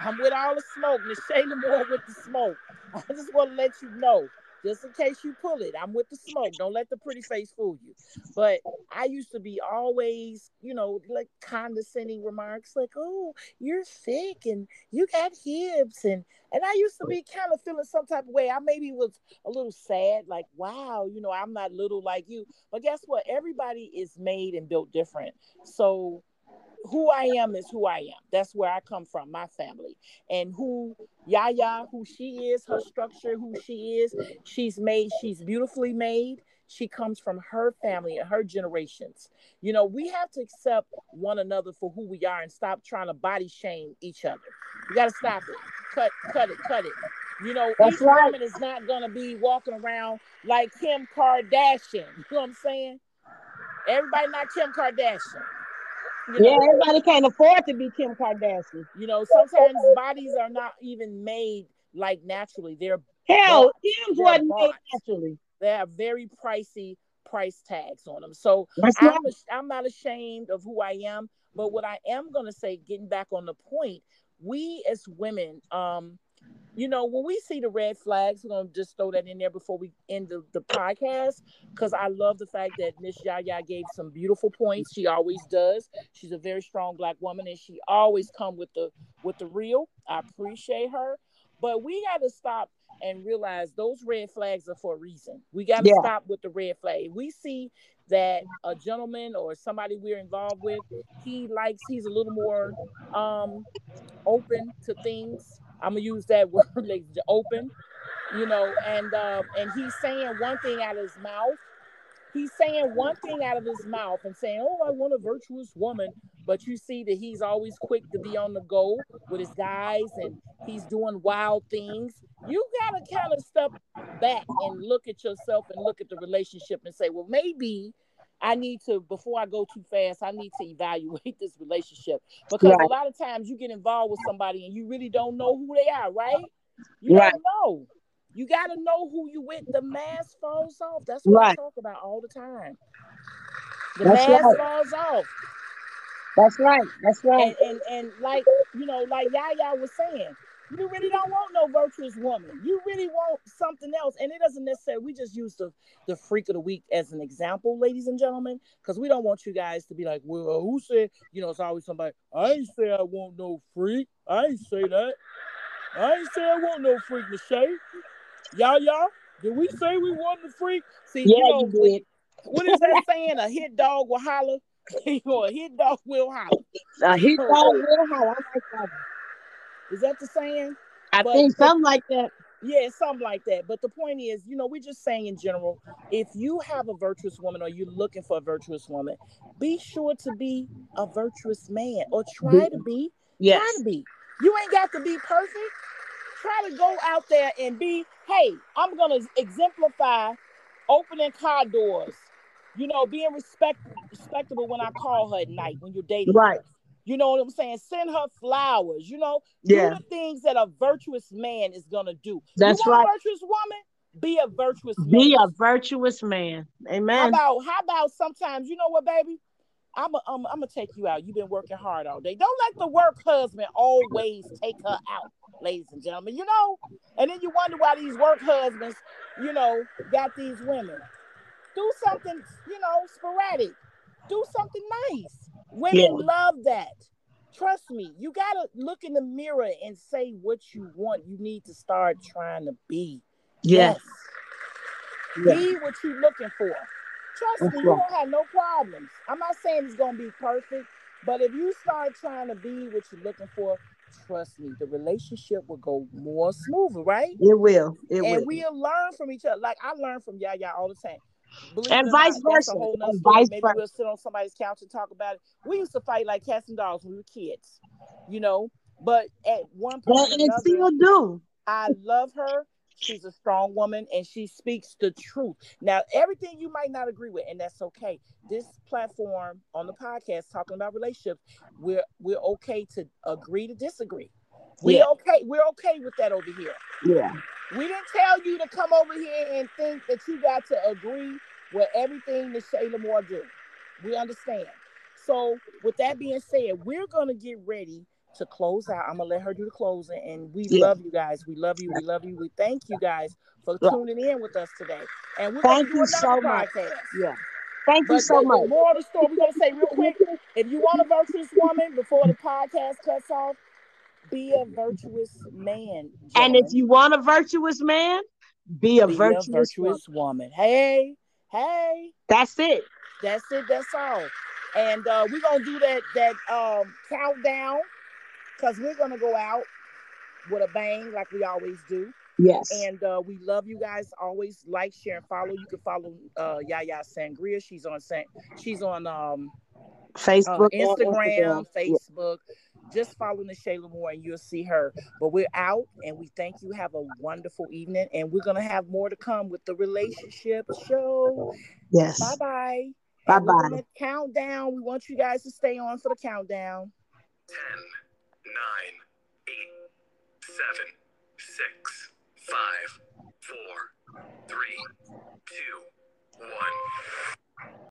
I'm with all the smoke. Ne'Che La'Mour with the smoke. I just want to let you know, just in case you pull it, I'm with the smoke. Don't let the pretty face fool you. But I used to be always, you know, like condescending remarks like, oh, you're thick and you got hips and I used to be kind of feeling some type of way. I maybe was a little sad, like, wow, you know, I'm not little like you. But guess what? Everybody is made and built different. So who I am is who I am. That's where I come from, my family. And who Yaya, who she is, her structure, who she is, she's beautifully made. She comes from her family and her generations. You know, we have to accept one another for who we are and stop trying to body shame each other. You got to stop it. Cut it. You know, that's each right. Woman is not going to be walking around like Kim Kardashian. You know what I'm saying? Everybody not Kim Kardashian. You know, yeah, everybody can't afford to be Kim Kardashian. You know, sometimes bodies are not even made like naturally. They're Kim's wasn't made naturally. They have very pricey price tags on them. So I'm not ashamed of who I am. But what I am going to say, getting back on the point, we as women, you know, when we see the red flags, we're going to just throw that in there before we end the podcast, because I love the fact that Miss Yaya gave some beautiful points. She always does. She's a very strong Black woman, and she always come with the real. I appreciate her. But we got to stop and realize those red flags are for a reason. We got to stop with the red flag. We see that a gentleman or somebody we're involved with, he's a little more open to things. I'm going to use that word, like, open, you know, and he's saying one thing out of his mouth and saying, oh, I want a virtuous woman. But you see that he's always quick to be on the go with his guys and he's doing wild things. You got to kind of step back and look at yourself and look at the relationship and say, well, maybe I need to, before I go too fast, I need to evaluate this relationship, because a lot of times you get involved with somebody and you really don't know who they are, right? You don't know. You got to know who you with. The mask falls off. That's what I talk about all the time. The mask falls off. That's right. And like, you know, like Yaya was saying, you really don't want no virtuous woman. You really want something else. And it doesn't necessarily, we just use the freak of the week as an example, ladies and gentlemen, because we don't want you guys to be like, well, who said, you know, it's always somebody, I ain't say I want no freak. I ain't say that. I ain't say I want no freak, Ne'Che. Y'all, did we say we want the freak? See, you did. What is that saying? A hit dog will holler. A hit dog will holler. A hit dog will holler. I like that. Is that the saying? I think something like that. Yeah, something like that. But the point is, you know, we're just saying in general, if you have a virtuous woman or you're looking for a virtuous woman, be sure to be a virtuous man, or try to be. Yes. Try to be. You ain't got to be perfect. Try to go out there and be, hey, I'm going to exemplify opening car doors. You know, being respectable when I call her at night when you're dating. Right. You know what I'm saying? Send her flowers, you know? Yeah. Do the things that a virtuous man is going to do. That's right. You want a virtuous woman? Be a virtuous man. Be a virtuous man. Amen. How about sometimes, you know what, baby? I'm gonna take you out. You've been working hard all day. Don't let the work husband always take her out, ladies and gentlemen. You know, and then you wonder why these work husbands, you know, got these women. Do something, you know, sporadic. Do something nice. Women love that. Trust me. You gotta look in the mirror and say what you want. You need to start trying to be. Yes. Be what you're looking for. Trust me, you don't have no problems. I'm not saying it's going to be perfect, but if you start trying to be what you're looking for, trust me, the relationship will go more smoother, right? It will. And we'll learn from each other. Like, I learn from Yaya all the time. And vice versa. Maybe we'll sit on somebody's couch and talk about it. We used to fight like cats and dogs when we were kids, you know? But at one point, and another, still do. I love her. She's a strong woman and she speaks the truth. Now, everything you might not agree with, and that's okay. This platform on the podcast talking about relationships, we're okay to agree to disagree. We're okay with that over here. Yeah. We didn't tell you to come over here and think that you got to agree with everything that Ne'Che La'Mour do. We understand. So with that being said, we're gonna get ready to close out. I'm gonna let her do the closing, and we love you guys. We love you. We love you. We thank you guys for tuning in with us today. And we're gonna do another podcast. Yeah. Thank you so much. More of the story. We're gonna say real quick: if you want a virtuous woman, before the podcast cuts off, be a virtuous man. John. And if you want a virtuous man, be a virtuous woman. Hey, that's it. That's all. And we're gonna do that countdown, because we're gonna go out with a bang like we always do. Yes. And we love you guys. Always like, share, and follow. You can follow Yaya Sangria. She's on Facebook, Instagram, Facebook. Yeah. Just follow Ne'Che La'Mour and you'll see her. But we're out and we thank you. Have a wonderful evening. And we're gonna have more to come with the relationship show. Yes. Bye-bye. Bye-bye. Countdown. We want you guys to stay on for the countdown. 10, 9, 8, 7, 6, 5, 4, 3, 2, 1.